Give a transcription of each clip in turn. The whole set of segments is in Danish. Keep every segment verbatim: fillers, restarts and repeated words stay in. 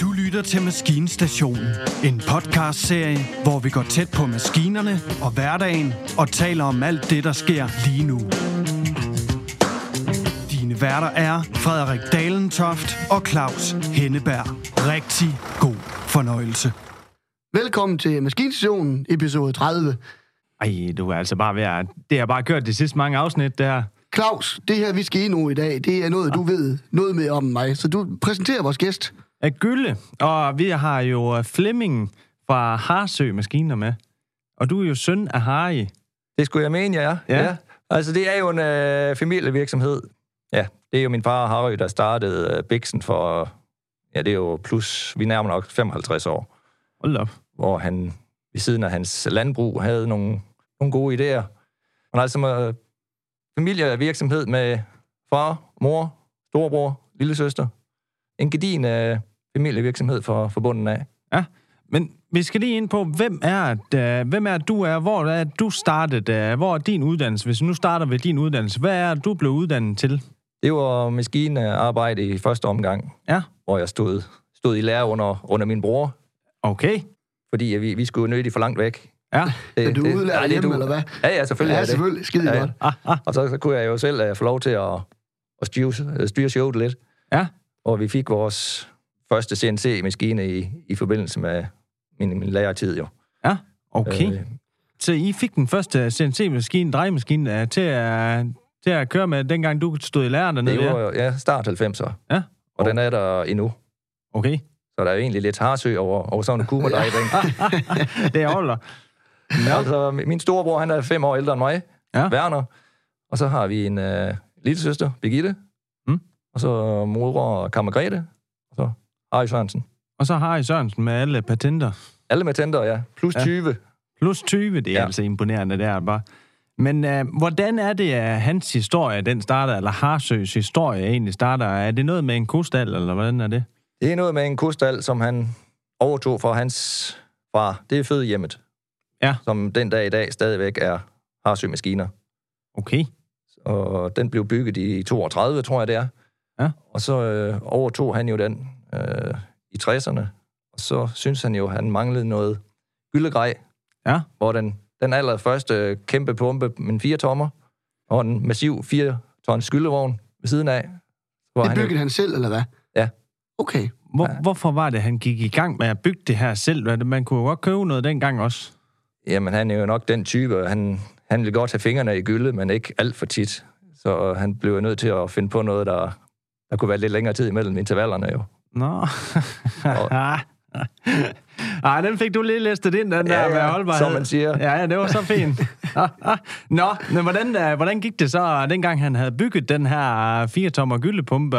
Du lytter til Maskinstationen, en podcastserie, hvor vi går tæt på maskinerne og hverdagen og taler om alt det, der sker lige nu. Dine værter er Frederik Dalentoft og Claus Henneberg. Rigtig god fornøjelse. Velkommen til Maskinstationen, episode tredive. Ej, du er altså bare ved at... Det har bare kørt de sidste mange afsnit, der. Claus, det her, vi skal endnu i dag, det er noget, du ved noget med om mig. Så du præsenterer vores gæst. Er Gylle, og vi har jo Flemming fra Harsø Maskiner med. Og du er jo søn af Harry. Det skulle jeg mene, ja. ja. ja. Altså, det er jo en øh, familievirksomhed. Ja, det er jo min far og Harry, der startede øh, Bixen for... Ja, det er jo plus... Vi nærmer nok femoghalvtreds år. Hold op. Hvor han... ved siden af hans landbrug, havde nogle, nogle gode idéer. Han har altså uh, familie og virksomhed med far, mor, storebror, lillesøster. En gedin uh, familievirksomhed for, for bunden af. Ja, men vi skal lige ind på, hvem er, uh, hvem er du er? Hvor er du startede? Uh, hvor er din uddannelse? Hvis nu starter ved din uddannelse, hvad er du blev uddannet til? Det var maskinarbejde i første omgang, ja. Hvor jeg stod, stod i lære under, under min bror. Okay. Fordi vi, vi skulle jo nødigt for langt væk. Ja. Det, men du det, udlærer det, hjemme, du... eller hvad? Ja, ja, selvfølgelig. Ja, ja selvfølgelig. Skide ja, ja. godt. Ah, ah. Og så, så kunne jeg jo selv uh, få lov til at, at styre, styre showet lidt. Ja. Og vi fik vores første C N C-maskine i, i forbindelse med min, min læretid, jo. Ja, okay. Øh, så I fik den første C N C-maskine, drejemaskine, til at, til at køre med, dengang du stod i lærer dernede? Det var jo, ja, start halvfemser. Ja. Og oh. Den er der endnu. Okay. Så der er jo egentlig lidt Harsø over, over sådan en kuber, der er i den. Det holder. Ja. Altså, min storebror, han er fem år ældre end mig, ja. Werner. Og så har vi en øh, lille søster, Birgitte. Mm. Og så mor og Karmegrete. Og så Harry Sørensen. Og så Harry Sørensen med alle patenter. Alle patenter, ja. Plus ja. tyve. Plus tyve, det er ja. Altså imponerende, det er bare. Men øh, hvordan er det, at hans historie, den starter, eller Harsøs historie egentlig starter? Er det noget med en kostal, eller hvordan er det? Det er noget med en kostal, som han overtog fra hans far. Det er fødehjemmet, ja. Som den dag i dag stadigvæk er Harsø Maskiner. Okay. Og den blev bygget i toogtredive, tror jeg det er. Ja. Og så øh, overtog han jo den øh, i tresserne. Og så synes han jo, han manglede noget gyldegrej. Ja. Hvor den, den allerførste kæmpe pumpe med en fire tommer og en massiv fire tons gyldevogn ved siden af. Det byggede han, jo... han selv, eller hvad? Ja. Okay. Hvor, ja. Hvorfor var det, han gik i gang med at bygge det her selv? Man kunne jo godt købe noget dengang også. Jamen, han er jo nok den type. Han, han ville godt have fingrene i gylde, men ikke alt for tit. Så han blev jo nødt til at finde på noget, der, der kunne være lidt længere tid imellem intervallerne jo. Nå. Og... Ej, den fik du lige listet ind, den ja, der med ja, holdbarhed. Som man siger. Ja, ja, det var så fint. Nå, men hvordan, hvordan gik det så, dengang han havde bygget den her fire-tommer gyldepumpe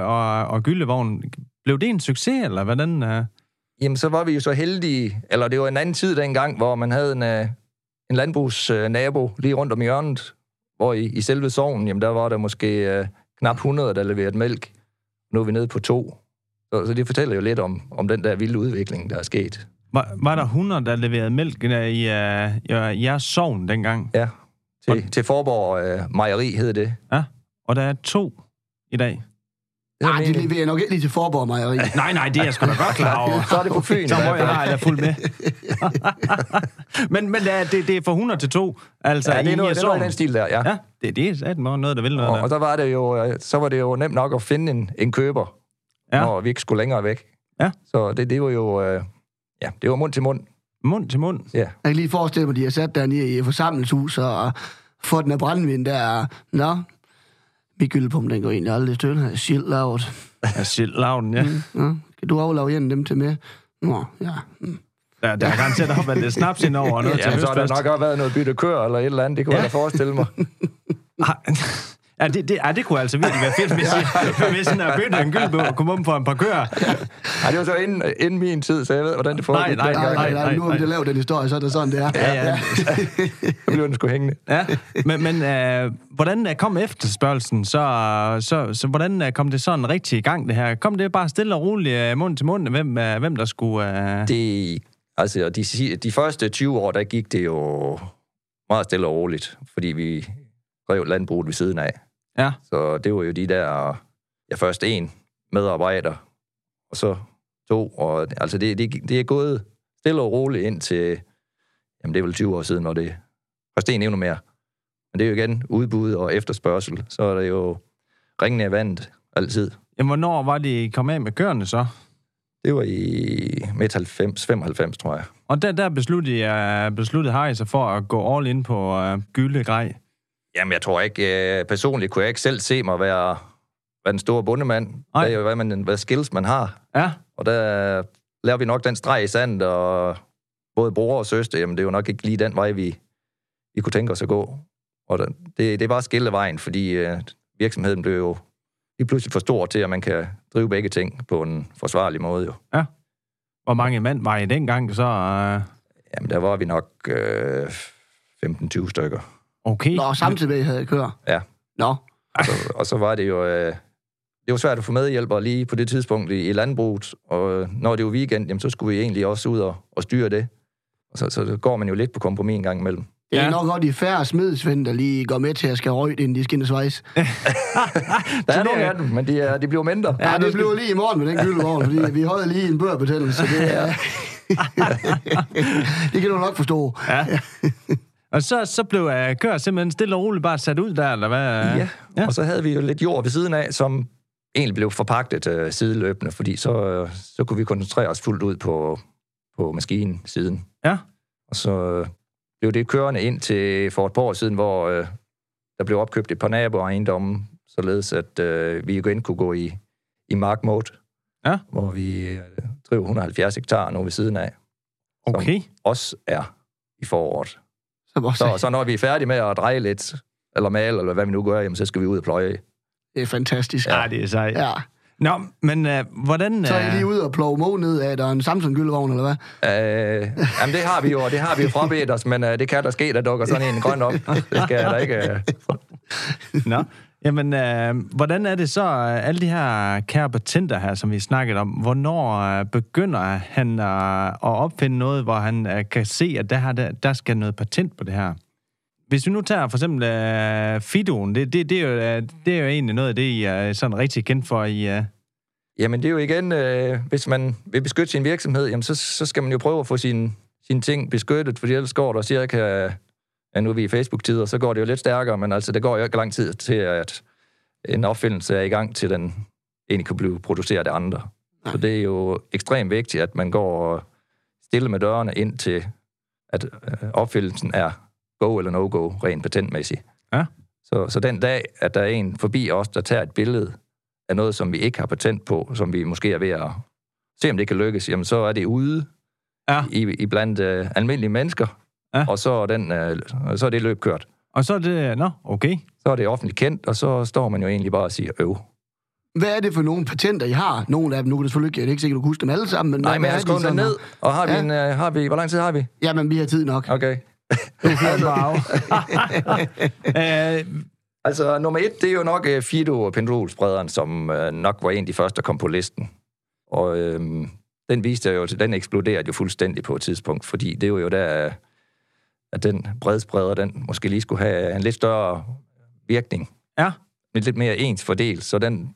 og, og gyldevogn? Blev det en succes, eller hvordan? Uh... Jamen, så var vi jo så heldige, eller det var en anden tid dengang, hvor man havde en, en landbrugsnabo lige rundt om hjørnet, hvor i, i selve sognen, jamen der var der måske uh, knap hundrede, der leverede mælk. Nu er vi nede på to. Så det fortæller jo lidt om, om den der vilde udvikling, der er sket. Var, var der hundrede, der leverede mælk i uh, jeres sogn dengang? Ja, til, og... til Forborg uh, Mejeri hed det. Ja, og der er to i dag. Nej, det leverer jeg nok ikke lige til Forborg Mejeri. nej, nej, det er jeg sgu da godt klar over. Så er det på Fyn. Så må jeg have dig fuld med. men men det, det er fra hundrede til to. Altså, ja, det er noget, det noget i den stil der, ja. Ja, det er det, at man noget, der vil noget og, der. Og så var, det jo, så var det jo nemt nok at finde en, en køber. Ja. Når vi ikke skulle længere væk. Ja. Så det, det var jo... Øh, ja, det var mund til mund. Mund til mund? Ja. Jeg kan lige forestille mig, at de har sat dernede i et forsamlingshus og fået den af brandvind der. Nå, vi gyldepumpen, den går egentlig aldrig i støtte. Er sild lavet. Er sild lavet, ja. Mm, ja. Kan du aflave igen dem til med? Nå, ja. Mm. Der, der er garanteret op, at det er snaps indover og noget ja, til høstfest. Så har der nok også været noget bytte kør eller et eller andet. Det kunne ja. Jeg da forestille mig. Ja, det, det, ja, det kunne altså virkelig være fedt, hvis, ja. Hvis sådan er bøtter en gyldebog og komme om for en par kører. Ja, det var så inden, inden min tid, så jeg ved, hvordan det foregik den gang. Nej, nej, nej. Nu har vi det lavet den historie, så er det sådan, det er. Ja, ja. ja. Jeg blev den sgu hængende. Ja, men, men øh, hvordan kom efterspørgelsen så, så, så hvordan kom det sådan rigtig i gang, det her? Kom det bare stille og roligt mund til mund, hvem, hvem der skulle... Øh... Det, altså, de, de første tyve år, der gik det jo meget stille og roligt, fordi vi rev landbruget ved siden af. Ja. Så det var jo de der, ja, først en medarbejder, og så to, og altså det, det, det er gået stille og roligt ind til, jamen det er vel tyve år siden, når det først en evne mere. Men det er jo igen udbud og efterspørgsel, så er det jo ringende af vandet altid. Jamen, hvornår var de kommet af med køerne så? Det var i midt halvfems, femoghalvfems, tror jeg. Og der, der besluttede, jeg, besluttede Harry sig for at gå all in på øh, gyllegrej? Jamen, jeg tror ikke. Øh, personligt kunne jeg ikke selv se mig være, være den store bondemand. Ej. Det er jo, hvad, man, hvad skills man har. Ja. Og der laver vi nok den streg i sand, og både bror og søster, jamen det er jo nok ikke lige den vej, vi, vi kunne tænke os at gå. Og der, det, det var skillevejen, fordi øh, virksomheden blev jo lige pludselig for stor til, at man kan drive begge ting på en forsvarlig måde jo. Ja. Hvor mange mand var I dengang så? Øh... Jamen, der var vi nok øh, femten tyve stykker. Okay. Nå, samtidig med, I havde kører. Ja. Nå. Og så, og så var det jo... Øh, det var svært at få medhjælpere lige på det tidspunkt i, i landbruget, og når det var weekend, jamen, så skulle vi egentlig også ud og, og styre det. Og så, så går man jo lidt på kompromis en gang imellem. Det er ja. nok godt de færre smedsvende, der lige går med til at skal røjt, inden de skal ind og svejse. Der er nogle af dem, men de, er, de bliver mindre. Ja, ja det, det blev lige i morgen med den gyldevogn, fordi vi holdt lige en børbetællelse. Det, er... det kan du nok forstå. Ja. Og så, så blev køer simpelthen stille og roligt bare sat ud der, eller hvad? Ja. Ja, og så havde vi jo lidt jord ved siden af, som egentlig blev forpagtet øh, sideløbende, fordi så, øh, så kunne vi koncentrere os fuldt ud på, på maskinen siden. Ja. Og så... Det blev det kørende ind til for et par år siden, hvor øh, der blev opkøbt et par naboejendomme, således at øh, vi igen kunne gå i, i markmode, ja. Hvor vi øh, driver et hundrede og halvfjerds hektar nu ved siden af, okay. Som også er i foråret. Så, så når vi er færdige med at dreje lidt, eller male, eller hvad vi nu gør, jamen, så skal vi ud og pløje. Det er fantastisk. Ja, ja det er sejt. Ja. Nå, men øh, hvordan... Øh... Så er I lige ude og plove mål ned af, der en Samsung-gyldevogn, eller hvad? Øh, jamen, det har vi jo, og det har vi jo frabedt os, men øh, det kan der ske, der dukker sådan en grøn op. Det skal der ikke... Øh... Nå, jamen, øh, hvordan er det så, alle de her kære patenter her, som vi snakkede om, hvornår øh, begynder han øh, at opfinde noget, hvor han øh, kan se, at der, her, der, der skal noget patent på det her? Hvis vi nu tager for eksempel uh, Fidoen, det, det, det, er jo, det er jo egentlig noget af det, I er sådan rigtig kendt for. I, uh... Jamen det er jo igen, øh, hvis man vil beskytte sin virksomhed, jamen, så, så skal man jo prøve at få sine sin ting beskyttet, fordi ellers går der cirka, ja, nu er vi i Facebook-tider, så går det jo lidt stærkere, men altså, der går jo ikke lang tid til, at en opfindelse er i gang, til den egentlig kan blive produceret af andre. Nej. Så det er jo ekstremt vigtigt, at man går stille med dørene ind til, at opfindelsen er go eller no-go, rent patentmæssigt. Ja. Så, så den dag, at der er en forbi os, der tager et billede af noget, som vi ikke har patent på, som vi måske er ved at se, om det kan lykkes, jamen så er det ude ja. i, i blandt øh, almindelige mennesker, ja. Og så er, den, øh, så er det løb kørt. Og så er det, nå, okay. Så er det offentligt kendt, og så står man jo egentlig bare og siger, øv. Hvad er det for nogle patenter, I har? Nogle af dem, nu kan det selvfølgelig ikke, jeg er ikke sikkert, at du husker dem alle sammen. Men nej, men jeg skal gå ned, og har, ja. vi en, øh, har vi, hvor lang tid har vi? Jamen, vi har tid nok. Okay. Altså, nummer et, det er jo nok uh, Fido og Pindrol-sprederen, som uh, nok var en af de første, der kom på listen. Og øhm, den viste jo, den eksploderede jo fuldstændig på et tidspunkt, fordi det var jo der, at den bredspreder, den måske lige skulle have en lidt større virkning. Ja. Med lidt mere ens fordel. Så den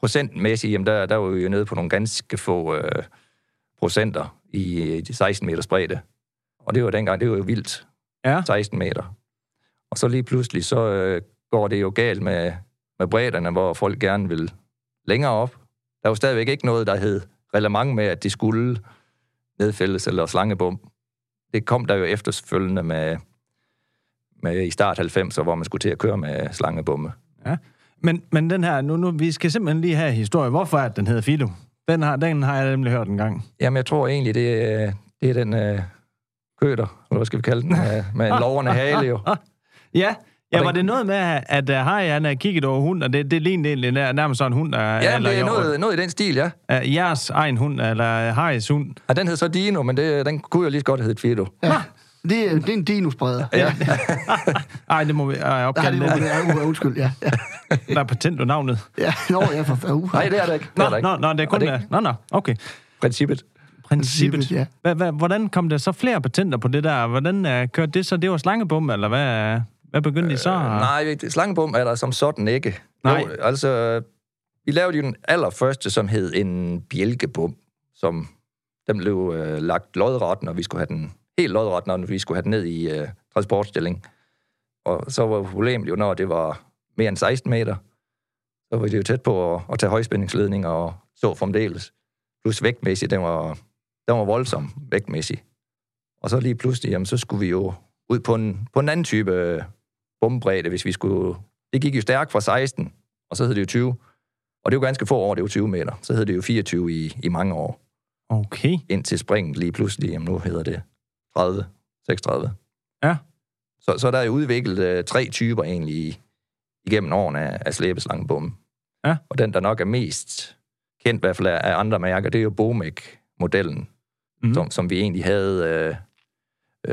procentmæssige, jamen der, der var jo nede på nogle ganske få øh, procenter i de seksten meters bredde. Og det var dengang, det var jo vildt. Ja. seksten meter. Og så lige pludselig, så øh, går det jo galt med, med bredderne, hvor folk gerne vil længere op. Der var stadigvæk ikke noget, der hed reglement med, at de skulle nedfældes eller slangebom. Det kom der jo efterfølgende med, med i start halvfemser, hvor man skulle til at køre med slangebomme. Ja, men, men den her, nu, nu, vi skal simpelthen lige have historie. Hvorfor er den hedder Fido? Den har, den har jeg nemlig hørt en gang. Jamen, jeg tror egentlig, det, det er den... Øh, køder, eller hvad skal vi kalde den, med, med en lovende hale jo. Ja, ja, var det noget med, at Harry, han har kigget over hunden, og det, det lignede egentlig nærmest sådan en hund? Ja, det er noget, noget i den stil, ja. Uh, jeres egen hund, eller Harrys hund? Ja, den hed så Dino, men det, den kunne jo lige så godt hedde Fido. Ja, det, det er en Dino-spreder. Ja. Ej, det må vi øh, opkalde lidt. Nej, det må vi øh, undskyld, ja. Der er patent på navnet. Ja, nå, ja, for fanden. Nej, det er der ikke. Nå, det er nå, nå, det er kun... Er det nå, nå, okay. Princippet. Princippet. Ja. H- h- hvordan kom der så flere patenter på det der? Hvordan uh, kørte det så? Det var slangebom, eller hvad? Hvad begyndte øh, I så? Nej, slangebom er der som sådan ikke. Nej. Jo, altså, vi lavede jo den allerførste, som hed en bjælkebom, som den blev øh, lagt lodret, når vi skulle have den helt lodret, når vi skulle have den ned i øh, transportstilling. Og så var problemet jo, når det var mere end seksten meter, så var det jo tæt på at, at tage højspændingsledninger og så fremdeles. Plus vægtmæssigt, den var, den var voldsom vægtmæssigt. Og så lige pludselig, jamen, så skulle vi jo ud på en, på en anden type bombebredde, hvis vi skulle... Det gik jo stærkt fra seksten, og så hed det jo tyve. Og det er jo ganske få år, det er jo tyve meter. Så hed det jo fireogtyve i, i mange år. Okay. Indtil springet lige pludselig, jamen nu hedder det tredive, seksogtredive. Ja. Så, så der er jo udviklet uh, tre typer egentlig igennem årene af, af slæbeslangebombe. Ja. Og den, der nok er mest kendt i hvert fald af andre mærker, det er jo Bomec-modellen, mm-hmm. som, som vi egentlig havde uh,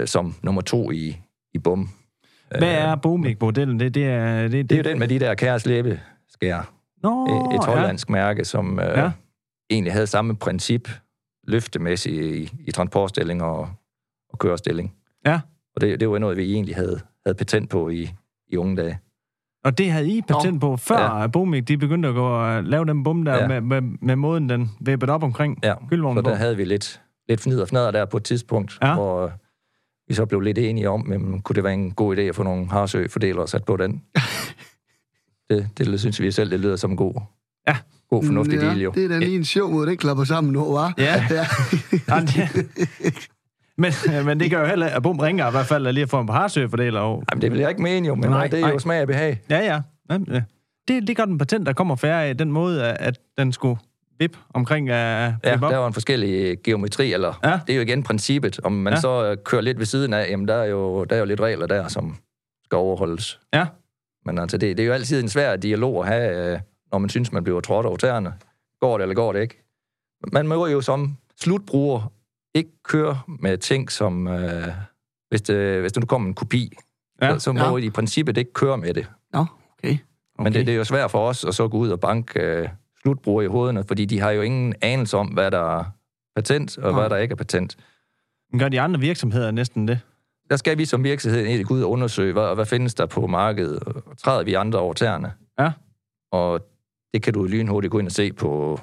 uh, som nummer to i, i bombe. Hvad er Bomec-modellen? Det, det, er, det, det, det er jo den med de der kære slæbeskær. Nå, et, et hollandsk ja. mærke, som øh, ja. egentlig havde samme princip løftemæssigt i, i transportstilling og, og kørestilling. Ja. Og det, det var noget, vi egentlig havde, havde patent på i, i unge dage. Og det havde I patent Nå. på, før ja. Bomec de begyndte at gå og lave den bum der ja. med, med, med måden, den væbbede op omkring ja. gyldvognen. Så der havde vi lidt, lidt fnid og fnader der på et tidspunkt, ja. hvor øh, vi så blev lidt enige om, men kunne det være en god idé at få nogle Harsø-fordelere sat på den? Det, det synes vi selv, det lyder som en god, ja. god fornuftig ja, deal, jo. Det er da lige en sjov måde, den klapper sammen nu, hva'? Ja. ja. men, men det gør jo heller at bum ringer i hvert fald at lige at få en par Harsø-fordeler. Og... Jamen, det vil jeg ikke mene jo, men nej, nej, det er nej. jo smag og behag. Ja, ja. ja, ja. Det, det gør den patent, der kommer færre af den måde, at den skulle vippe omkring... Uh, ja, vip der var en forskellig geometri, eller ja. det er jo igen princippet. Om man ja. så kører lidt ved siden af, jamen der er jo, der er jo lidt regler der, som skal overholdes. Ja. Men altså, det, det er jo altid en svær dialog at have, når man synes, man bliver trådt over tæerne. Går det, eller går det ikke? Man må jo som slutbruger ikke køre med ting, som... Øh, hvis, det, hvis det nu kommer en kopi, ja, så, så må ja. I princippet ikke køre med det. Ja, okay. okay. Men det, det er jo svært for os at så gå ud og banke øh, slutbruger i hovederne, fordi de har jo ingen anelse om, hvad der er patent, og ja. hvad der ikke er patent. Men gør de andre virksomheder næsten det? Der skal vi som virksomhed egentlig gå ud og undersøge, hvad, hvad findes der på markedet, og træder vi andre over tæerne. Ja. Og det kan du lynhurtigt gå ind og se på,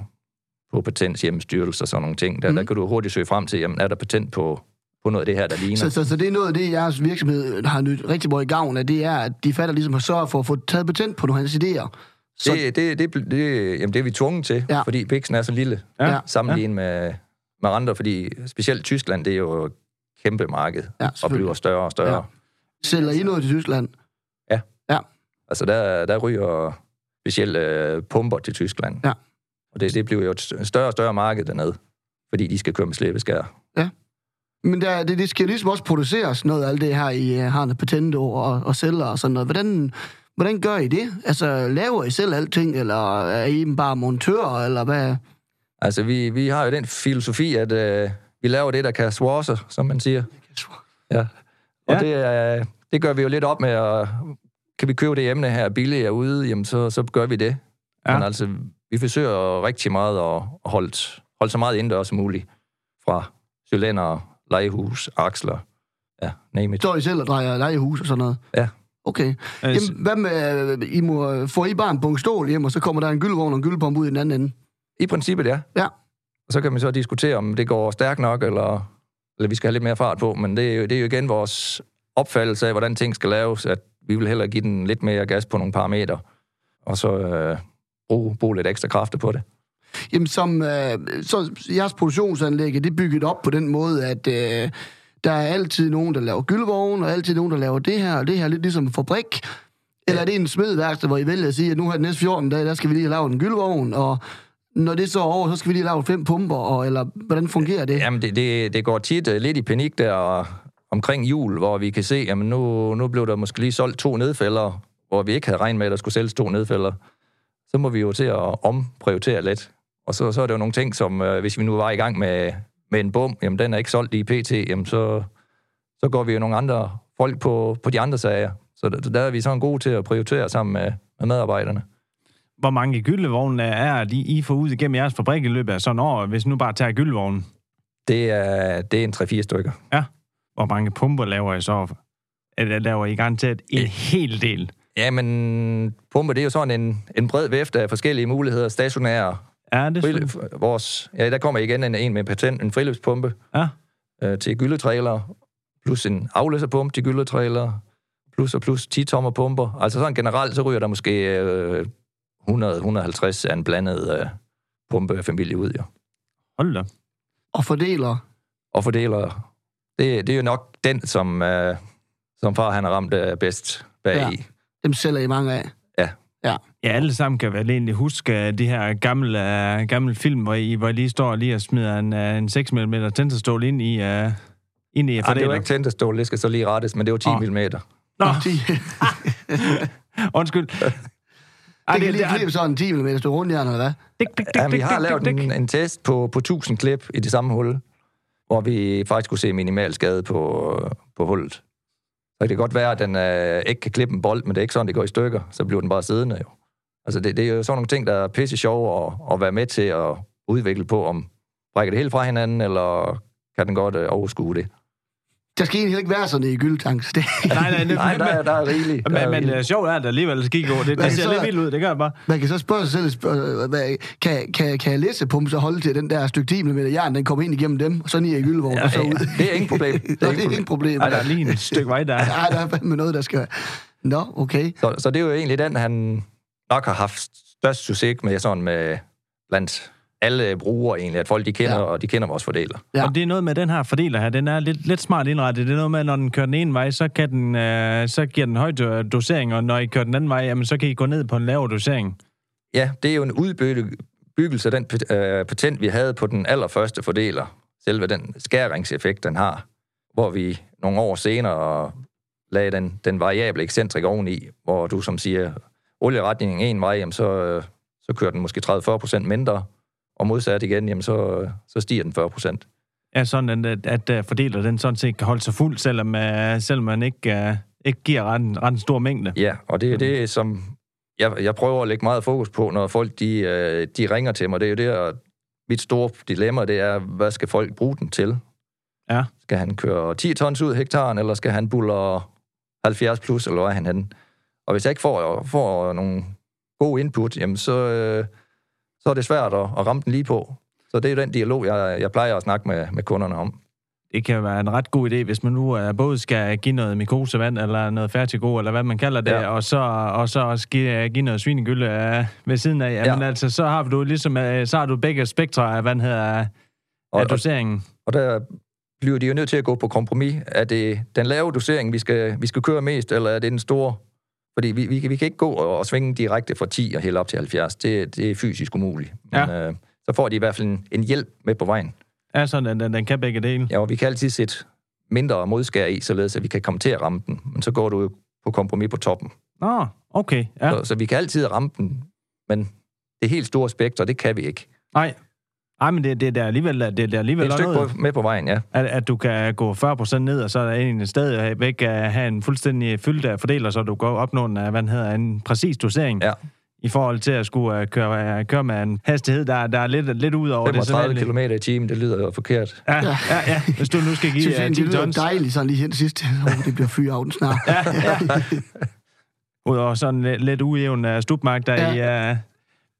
på patents hjemmestyrelse og sådan nogle ting. Der, mm. der kan du hurtigt søge frem til, jamen er der patent på, på noget af det her, der ligner. Så, så, så det er noget af det, jeres virksomhed har nyt rigtig meget i gavn af, det er, at de fatter ligesom har sørget for at få taget patent på nogle hans idéer. Så... Det, det, det, det, det, jamen, det er vi tvunget til, ja. fordi Bixen er så lille, ja. sammenlignet ja. med, med andre, fordi specielt Tyskland, det er jo... kæmpe marked, ja, og bliver større og større. Ja. Sælger I noget til Tyskland? Ja. ja. Altså, der, der ryger specielt øh, pumper til Tyskland. Ja. Og det, det bliver jo et større og større marked dernede, fordi de skal køre med slæbeskærer. Ja. Men der, det, det skal ligesom også produceres noget af alt det her, I har en patent og, og sælger og sådan noget. Hvordan, hvordan gør I det? Altså, laver I selv alting, eller er I bare montører, eller hvad? Altså, vi, vi har jo den filosofi, at... Øh, Vi laver det, der kan swarse, som man siger. Ja. Og ja. Det, øh, det gør vi jo lidt op med, at kan vi købe det emne her billigere ude, jamen så, så gør vi det. Ja. Men altså, vi forsøger rigtig meget at holde, holde så meget indendørs som muligt. Fra cylinder, legehus, aksler, ja, name it. Så I selv og drejer legehus og sådan noget? Ja. Okay. Jamen, hvad med, I må, får I bare en bunke stål hjem, og så kommer der en gyldvogn og en gyldpump ud i den anden ende? I princippet, ja. Ja. Og så kan man så diskutere, om det går stærkt nok, eller, eller vi skal have lidt mere fart på. Men det er, jo, det er jo igen vores opfattelse af, hvordan ting skal laves, at vi vil hellere give den lidt mere gas på nogle parametre, og så øh, bruge, bruge lidt ekstra kræfter på det. Jamen, som, øh, så jeres produktionsanlæg, det er bygget op på den måde, at øh, der er altid nogen, der laver gyldvogne, og altid nogen, der laver det her, og det her lidt ligesom en fabrik. Eller ja. Er det en smedværksted, hvor I vælger at sige, at nu har de næste fjorten dage, der skal vi lige lave en gyldvogn, og... Når det så er over, så skal vi lige lave fem pumper, og, eller hvordan fungerer det? Jamen, det, det, det går tit uh, lidt i panik der omkring jul, hvor vi kan se, jamen nu, nu blev der måske lige solgt to nedfælder, hvor vi ikke havde regnet med, at der skulle sælges to nedfælder. Så må vi jo til at omprioritere lidt. Og så, så er det jo nogle ting, som uh, hvis vi nu var i gang med, med en bum, jamen den er ikke solgt i P T, jamen så, så går vi jo nogle andre folk på, på de andre sager. Så der, der er vi sådan gode til at prioritere sammen med, med medarbejderne. Hvor mange gyldvogne er de, I får ud igennem jeres fabrik i løbet af sådan år, hvis nu bare tager gyldvognen? Det er, det er en tre-fire stykker. Ja. Hvor mange pumper laver I så? der laver I garanteret en øh. hel del. Jamen, pumpe, det er jo sådan en, en bred vifte af forskellige muligheder, stationære. Ja, det friløb, vores, ja, der kommer igen en, en med patent, en friløbspumpe ja. øh, til gylletrailere, plus en aflæsserpumpe til gylletrailere, plus og plus ti tommer pumper. Altså sådan generelt, så ryger der måske øh, hundrede til hundrede og halvtreds af en blandet øh, pumpefamilie ud, jo. Hold da. Og fordelere. Og fordelere. Det, det er jo nok den, som, øh, som far han har ramt øh, bedst bag ja. i. Dem sælger I mange af. Ja. Ja, ja alle sammen kan vel egentlig huske de her gamle, uh, gamle film, hvor I, hvor I lige står lige og smider en, uh, en seks millimeter tænderstål ind i... Uh, ind i ja, det var ikke tænderstål, det skal så lige rettes, men det var ti millimeter. Nå, ti. Undskyld. Ej, det kan lige klippe sådan en ti millimeter rundjern, eller hvad? Ja, vi har lavet en, en test på, på tusind klip i det samme hul, hvor vi faktisk kunne se minimal skade på, på hullet. Så det kan godt være, at den øh, ikke kan klippe en bold, men det er ikke sådan, det går i stykker. Så bliver den bare siddende jo. Altså det, det er jo sådan nogle ting, der er pisse sjove at, at være med til at udvikle på, om brækker det helt fra hinanden, eller kan den godt øh, overskue det. Der skal egentlig ikke være sådan i gyldetanks. Det... nej, nej, det, nej, der er, der er rigeligt. Der er men, men sjovt er, at der alligevel skal gå. Det, det ser så, lidt vildt ud, det gør bare. Man kan så spørge sig selv, spørge, hvad, kan, kan, kan læssepumpen så holde til den der stykke ti millimeter jern, den kommer ind igennem dem, og så ned i gyldevognen ja, og så ud? Ja, det er ingen problem. Det er, Nå, ingen, det er problem. ingen problem. Ej, der er lige et stykke vej der. Nej, der er med noget, der skal... Nå, okay. Så, så det er jo egentlig den, han nok har haft størst succes med, sådan med blandt... alle brugere egentlig, at folk de kender, ja. og de kender vores fordeler. Ja. Og det er noget med den her fordeler her, den er lidt, lidt smart indrettet. Det er noget med, at når den kører den ene vej, så, kan den, øh, så giver den høj dosering, og når I kører den anden vej, jamen, så kan I gå ned på en lavere dosering. Ja, det er jo en udbyggelse af den øh, patent, vi havde på den allerførste fordeler. Selve den skæringseffekt, den har, hvor vi nogle år senere lagde den, den variable excentrik oveni, hvor du som siger, olieretningen en vej, jamen, så, øh, så kører den måske tredive til fyrre procent mindre, og modsat igen, jamen så, så stiger den fyrre procent. Ja, sådan at, at, at fordeler den sådan set kan holde sig fuld, selvom, uh, selvom man ikke, uh, ikke giver ret, ret en stor mængde. Ja, og det er det, som jeg, jeg prøver at lægge meget fokus på, når folk de, uh, de ringer til mig. Det er jo det, og mit store dilemma, det er, hvad skal folk bruge den til? Ja. Skal han køre ti tons ud hektaren, eller skal han bulle halvfjerds plus, eller hvad er han henne? Og hvis jeg ikke får, får nogle gode input, jamen så... Uh, så er det svært at, at ramme den lige på. Så det er jo den dialog, jeg, jeg plejer at snakke med, med kunderne om. Det kan være en ret god idé, hvis man nu uh, både skal give noget mykosevand, eller noget fertigo, eller hvad man kalder det, ja. og, så, og så også give, give noget svinegylde uh, ved siden af. Jamen ja. altså, så har du ligesom, uh, så har du begge spektre af, hvad den hedder, af og, doseringen. Og der bliver de jo nødt til at gå på kompromis. Er det den lave dosering, vi skal, vi skal køre mest, eller er det den store? Fordi vi, vi, vi kan ikke gå og, og svinge direkte fra ti og helt op til halvfjerds. Det, det er fysisk umuligt. Men ja. øh, så får de i hvert fald en, en hjælp med på vejen. Ja, sådan den, den, den kan begge dele. Ja, og vi kan altid sætte mindre modskær i, således at vi kan komme til at ramme den. Men så går du på kompromis på toppen. Ah, okay. Ja. Så, så vi kan altid ramme den, men det helt store spektre, det kan vi ikke. Nej. Ej, men det, det, det er alligevel det, det er alligevel et noget, stykke med på vejen, ja. At, at du kan gå fyrre procent ned, og så er der egentlig stadig væk at have en fuldstændig fyldt af fordeler, så du går opnå en, hvad den hedder, en præcis dosering, ja. I forhold til at skulle køre, køre med en hastighed, der, der er lidt, lidt ud over det. femogtredive kilometer i timen, det lyder jo forkert. Ja, ja, ja. Hvis du nu skal give ti tons. Det lyder dejligt sådan lige hen sidst. Oh, det bliver fyravn snart. Ja, ja. Ud over sådan lidt, lidt ujævn stupmark, der ja. i... Uh,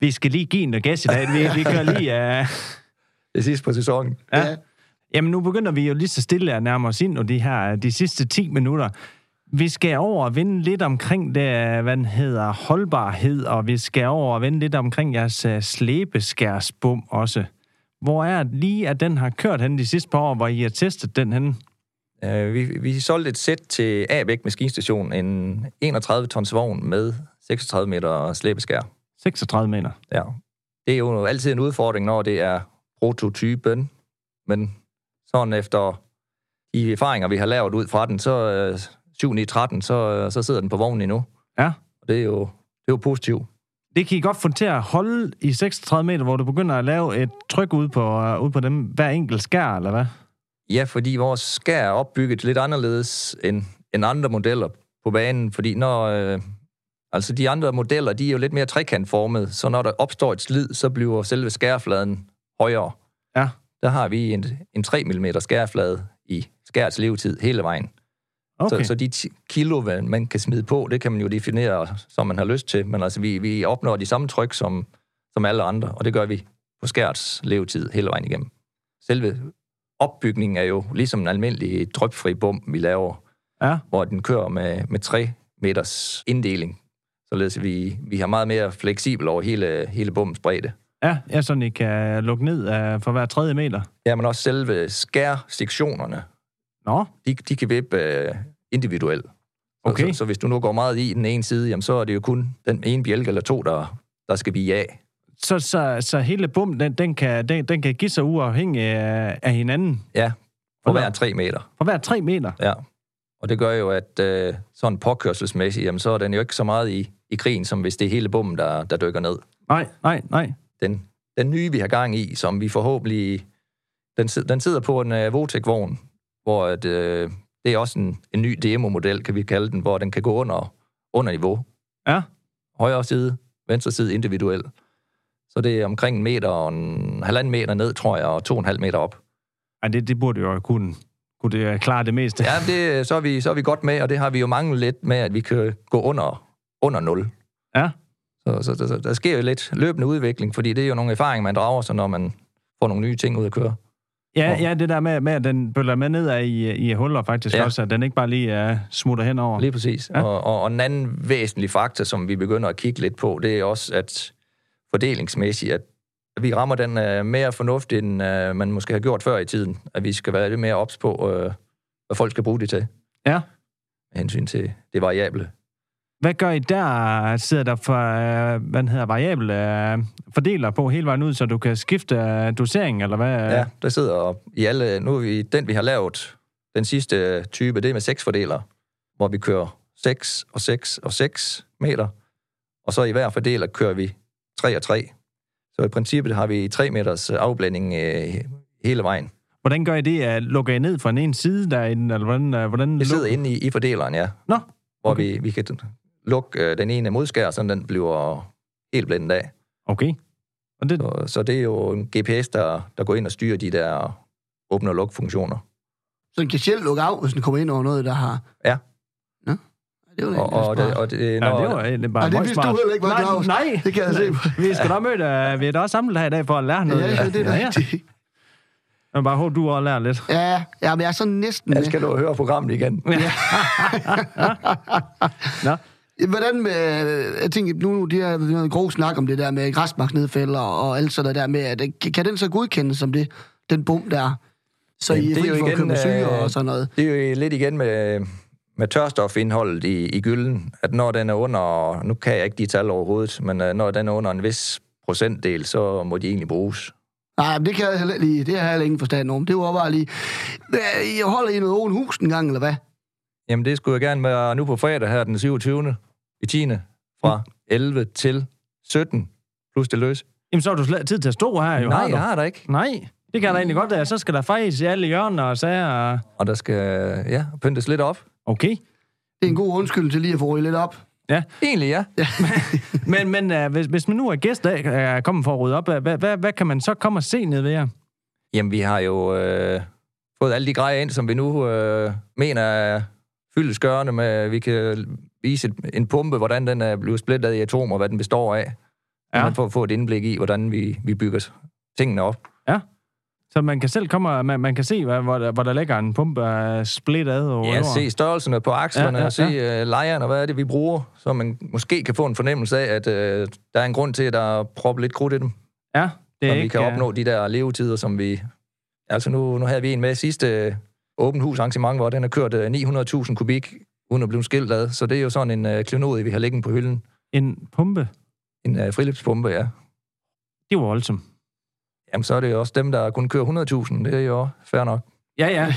Vi skal lige give noget gas i dag. Vi, vi gør lige... Uh... Det sidste på sæsonen. Ja. Jamen, nu begynder vi jo lige så stille at nærme os ind, og de her de sidste ti minutter. Vi skal over og vende lidt omkring det, hvad den hedder, holdbarhed, og vi skal over og vende lidt omkring jeres slæbeskærsbom også. Hvor er det lige, at den har kørt hen de sidste par år, hvor I har testet den henne? Uh, vi, vi solgte et sæt til Abæk Maskinstation, en enogtredive tons vogn med seksogtredive meter slæbeskær. seksogtredive meter. Ja. Det er jo altid en udfordring, når det er prototypen, men sådan efter de erfaringer, vi har lavet ud fra den, så øh, syv ni tretten, så, øh, så sidder den på vognen endnu. Ja. Og det er jo, det er jo positivt. Det kan I godt få til at holde i seksogtredive meter, hvor du begynder at lave et tryk ud på, øh, ud på dem, hver enkelt skær, eller hvad? Ja, fordi vores skær er opbygget lidt anderledes end, end andre modeller på banen, fordi når... Øh, Altså de andre modeller, de er jo lidt mere trekantformede, så når der opstår et slid, så bliver selve skærfladen højere. Ja. Der har vi en, en tre millimeter skærflade i skærets levetid hele vejen. Okay. Så, så de kilo, man kan smide på, det kan man jo definere, som man har lyst til. Men altså, vi, vi opnår de samme tryk som, som alle andre, og det gør vi på skærets levetid hele vejen igennem. Selve opbygningen er jo ligesom en almindelig drypfri bom, vi laver, ja. Hvor den kører med, med tre meters inddeling. Således vi, vi har meget mere fleksibel over hele, hele bommens bredde. Ja, ja, sådan I kan lukke ned for hver tredje meter. Ja, men også selve skærsektionerne. Nå. De, de kan vippe individuelt. Okay. Så, så, så hvis du nu går meget i den ene side, jamen, så er det jo kun den ene bjælke eller to, der, der skal vige af. Så, så, så hele bum, den, den, kan, den, den kan give sig uafhængig af, af hinanden? Ja, for hver tre meter. For hver tre meter? Ja, og det gør jo, at øh, sådan påkørselsmæssigt, jamen, så er den jo ikke så meget i, i krigen, som hvis det er hele bummen, der, der dykker ned. Nej, nej, nej. Den, den nye, vi har gang i, som vi forhåbentlig... Den, den sidder på en øh, Votec-vogn, hvor at, øh, det er også en, en ny demomodel, kan vi kalde den, hvor den kan gå under, under niveau. Ja. Højre side, venstre side individuelt. Så det er omkring en meter og en halvanden meter ned, tror jeg, og to og en halv meter op. Ej, det, det burde jo kunne, kunne det klare det meste. Ja, det, så, er vi, så er vi godt med, og det har vi jo manglet lidt med, at vi kan gå under, under nul. Ja. Så, så, så, så der sker jo lidt løbende udvikling, fordi det er jo nogle erfaringer, man drager, så når man får nogle nye ting ud at køre. Ja, ja, det der med, med at den bølger med nedad i, i huller faktisk ja. Også, at den ikke bare lige uh, smutter henover. Lige præcis. Ja. Og, og, og en anden væsentlig faktor, som vi begynder at kigge lidt på, det er også, at fordelingsmæssigt, at vi rammer den uh, mere fornuftigt, end uh, man måske har gjort før i tiden. At vi skal være lidt mere ops på, uh, hvad folk skal bruge det til. Ja. Med hensyn til det variable. Hvad gør I der? Sidder der for, uh, hvad hedder, variable uh, fordeler på hele vejen ud, så du kan skifte uh, dosering, eller hvad? Ja, der sidder i alle... Nu er vi, den, vi har lavet, den sidste type, det er med seks fordeler, hvor vi kører seks og seks og seks meter, og så i hver fordeler kører vi tre og tre. Så i princippet har vi tre meters afblanding øh, hele vejen. Hvordan gør I det? Lukker I ned fra den ene side derinde? Eller hvordan, hvordan det sidder lukker? Inde i, i fordeleren, ja. Nå, okay. Hvor vi, vi kan lukke øh, den ene modskær, så den bliver helt blændet af. Okay. Og det... Så, så det er jo en G P S, der, der går ind og styrer de der åbne- og luk-funktioner. Så den kan selv lukke af, hvis den kommer ind over noget, der har... Ja. Ja. Det var og, og, det, og det, når... ja, det var egentlig bare ja, det vidste du heller ikke, var Claus. Nej, nej, det kan jeg se. Vi skal da møde dig. Vi er da også samlet her i dag for at lære noget. Ja, ja, det er ja, rigtigt. Men bare håber, du også lærer lidt. Ja, ja, men jeg er så næsten... Ja, skal du høre programmet igen. Ja. Nå. Hvordan med... Jeg tænker, nu de har en grov snak om det der med græsmarksnedfælder og alt sådan der med, at kan den så godkendes som det, den bum der? Så jamen, I er fri for at købe syre og sådan noget. Det er jo lidt igen med... med tørstofindholdet i, i gylden, at når den er under, nu kan jeg ikke de tal overhovedet, men uh, når den er under en vis procentdel, så må de egentlig bruges. Nej, men det kan jeg heller lige, det har jeg ingen forstand om. Det var bare lige, jeg holder I noget åben hus en gang, eller hvad? Jamen det skulle jeg gerne være nu på fredag her, den syvogtyvende i tiende fra elleve til sytten, plus det løs. Jamen så har du slet tid til at stå her, jo. Nej, har jeg har der ikke. Nej. Det kan der egentlig godt være. Så skal der fejres i alle hjørner og sager. Og der skal, ja, pyntes lidt op. Okay. Det er en god undskyld til lige at få lidt op. Ja. Egentlig, ja. ja. men men uh, hvis, hvis man nu er gæst af, er kommet for at rydde op, hvad, hvad, hvad kan man så komme og se ned ved jer? Jamen, vi har jo øh, fået alle de grejer ind, som vi nu øh, mener er fyldestgørende med, vi kan vise en pumpe, hvordan den er blevet splittet i atomer, hvad den består af. Ja. Man får, får et indblik i, hvordan vi, vi bygger tingene op. Ja. Så man kan selv komme og man, man kan se, hvad, hvor, der, hvor der ligger en pumpe split ad. Og ja, se størrelserne på akslerne, ja, ja, se ja. Uh, lejerne, og hvad er det, vi bruger, så man måske kan få en fornemmelse af, at uh, der er en grund til, at der er proppet lidt krudt i dem. Ja, det er ikke... vi kan opnå de der levetider, som vi... Altså, nu, nu havde vi en med sidste uh, åbent hus arrangement, hvor den har kørt uh, ni hundrede tusind kubik, uden at blive skilt ad. Så det er jo sådan en uh, klenodie, vi har liggende på hylden. En pumpe? En uh, friløbspumpe, ja. Det var voldsomt. Jamen, så er det jo også dem, der kun kører hundrede tusind. Det er jo fair nok. Ja, ja.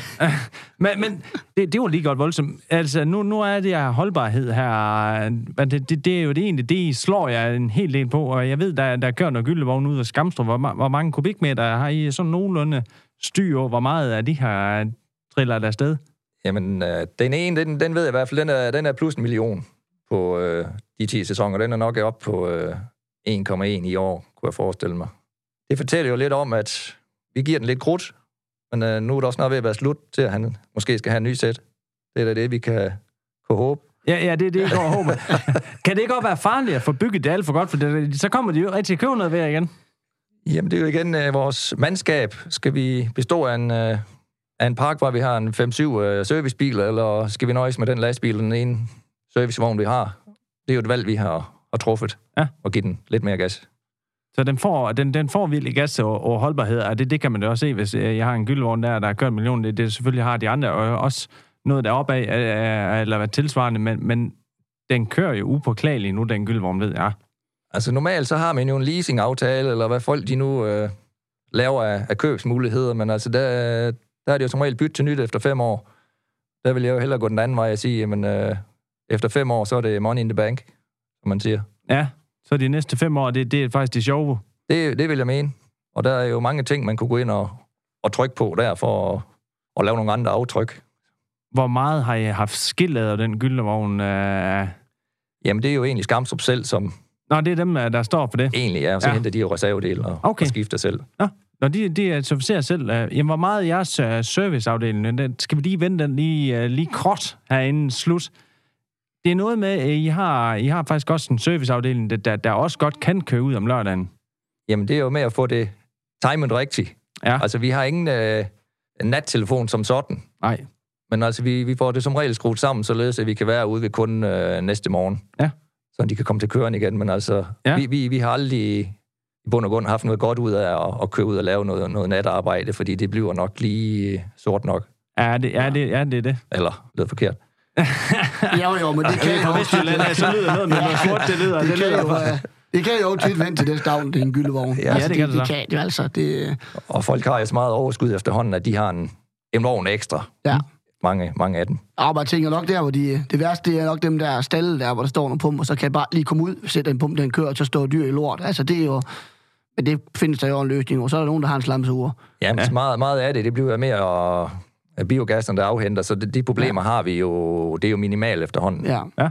men men det, det var lige godt voldsomt. Altså, nu, nu er det her holdbarhed her. Det, det, det er jo det egentlig, det slår jeg en hel del på. Og jeg ved, der, der kører noget gyldevogn ud af Skamstrup. Hvor, hvor mange kubikmeter har I sådan nogenlunde styr over? Hvor meget af de her triller der afsted? Jamen, øh, den ene, den, den ved jeg i hvert fald, den er, den er plus en million på øh, de ti sæsoner. Den er nok op på øh, en komma en i år, kunne jeg forestille mig. Det fortæller jo lidt om, at vi giver den lidt krudt, men øh, nu er det også snart ved at være slut til, at han måske skal have en ny sæt. Det er da det, vi kan, kan håbe. Ja, ja, det er det, jeg går og håber. Kan det ikke også være farligt at få bygget det alt for godt? For det, så kommer de jo rigtig at købe noget ved igen. Jamen, det er jo igen øh, vores mandskab. Skal vi bestå af en, øh, af en park, hvor vi har en fem syv øh, servicebil, eller skal vi nøjes med den lastbil, den ene servicevogn, vi har? Det er jo et valg, vi har, har truffet. Ja. Og give den lidt mere gas. Så den får, den, den får virkelig gas og, og holdbarhed, og det, det kan man da også se, hvis jeg har en gyldvogn der, der har kørt en million, det, det selvfølgelig har de andre og også noget deroppe af, eller hvad tilsvarende, men, men den kører jo upåklageligt nu, den gyldvogn, ved jeg. Ja. Altså normalt så har man jo en leasingaftale, eller hvad folk de nu øh, laver af, af købsmuligheder, men altså der, der er det jo som regel bytte til nyt efter fem år. Der vil jeg jo hellere gå den anden vej og sige, jamen øh, efter fem år, så er det money in the bank, som man siger. Ja. Så de næste fem år, det, det er faktisk det sjove. Det, det vil jeg mene. Og der er jo mange ting, man kunne gå ind og, og trykke på der, for at, at lave nogle andre aftryk. Hvor meget har I haft skillet af den gyldevogn? Øh... Jamen, det er jo egentlig Skamstrup selv, som... Nå, det er dem, der står for det? Egentlig, ja. Og så ja. henter de jo reservedele og, okay. og skifter selv. Nå, Nå de, de servicerer selv. Øh, jamen, hvor meget jeres øh, serviceafdeling? Den, skal vi lige vende den lige, øh, lige kort herinde slut? Det er noget med, at I har, I har faktisk også en serviceafdeling, der, der også godt kan køre ud om lørdagen. Jamen, det er jo med at få det timet rigtigt. Ja. Altså, vi har ingen øh, nattelefon som sådan. Nej. Men altså, vi, vi får det som regel skruet sammen, således at vi kan være ude ved kunden øh, næste morgen. Ja. Så de kan komme til køren igen. Men altså, ja. vi, vi, vi har aldrig i bund og grund haft noget godt ud af at, at køre ud og lave noget, noget natarbejde, fordi det bliver nok lige sort nok. Ja, det er det. Ja, det, er det. Eller lidt forkert. Jo, jo, men det kan jo... Så lyder noget med noget sort, det lyder. Det, det, kan, jo, øh, det kan jo tit vente til det stavn, det er en gyldevogn. Ja, altså, det, det, det kan det jo altså. Det... Og folk har jo så meget overskud efterhånden, at de har en, en vogn ekstra. Ja. Mange, mange af dem. Ja, man tænker nok der, hvor de... Det værste, det er nok dem, der er stallet der, hvor der står nogle pumper, så kan jeg bare lige komme ud, sætte en pump, den kører, og så står dyr i lort. Altså, det er jo... Men det findes der jo en løsning, og så er der nogen, der har en slamsuger. Jamen, ja. meget, meget af det, det bliver mere... Og... biogasserne, der afhenter, så de problemer ja. har vi jo, det er jo minimalt efterhånden. Ja. Ja.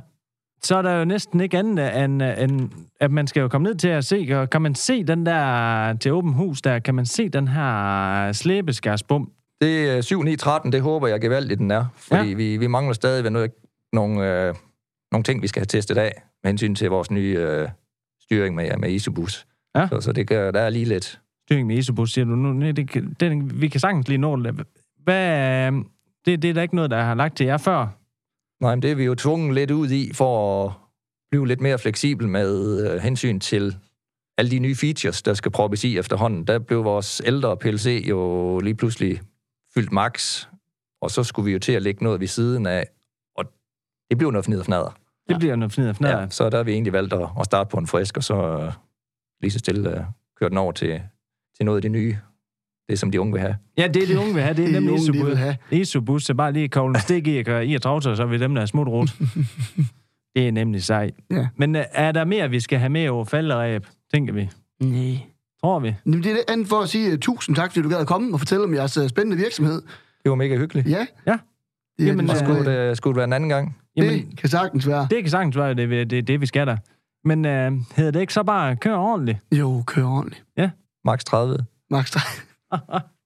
Så er der jo næsten ikke andet, end, end at man skal jo komme ned til at se, og kan man se den der, til åben hus der, kan man se den her slæbeskærsbom? Det er syv ni tretten, det håber jeg gevaldigt, den er, fordi ja. vi, vi mangler stadig noget, nogle, øh, nogle ting, vi skal have testet af, med hensyn til vores nye øh, styring med, med Isobus. Ja. Så, så det gør, der er lige lidt. Styring med Isobus, siger du nu, det, det, vi kan sagtens lige nå det. Hvad, det, det er da ikke noget, der har lagt til jer før? Nej, men det er vi jo tvunget lidt ud i, for at blive lidt mere fleksibel med øh, hensyn til alle de nye features, der skal proppes i efterhånden. Der blev vores ældre P L C jo lige pludselig fyldt max, og så skulle vi jo til at lægge noget ved siden af, og det blev noget fnid og fnader. Det ja. bliver noget fnid og fnader. Ja, så der har vi egentlig valgt at, at starte på en frisk, og så øh, lige så stille øh, køre den over til, til noget af det nye. Det som de unge vil have. Ja, det er de unge vil have. Det er nemlig Isobus. Isobus, så bare lige koglen stik i og køre i og travser, så er vi dem, der er smut rot. Det er nemlig sej. Ja. Men er der mere, vi skal have med over falderæb, tænker vi? Nej. Tror vi? Jamen, det er andet for at sige uh, tusind tak, fordi du gad at komme og fortælle om jeres uh, spændende virksomhed. Det var mega hyggeligt. Ja. Ja. Det, Jamen, det, det skulle, uh, skulle det være en anden gang. Jamen, det kan sagtens være. Det kan sagtens være, det er det, det, vi skal der. Men uh, hedder det ikke så bare kør ordentligt? Jo, kør ordentligt. Ja. Max tredive. Max tredive. Ha ha.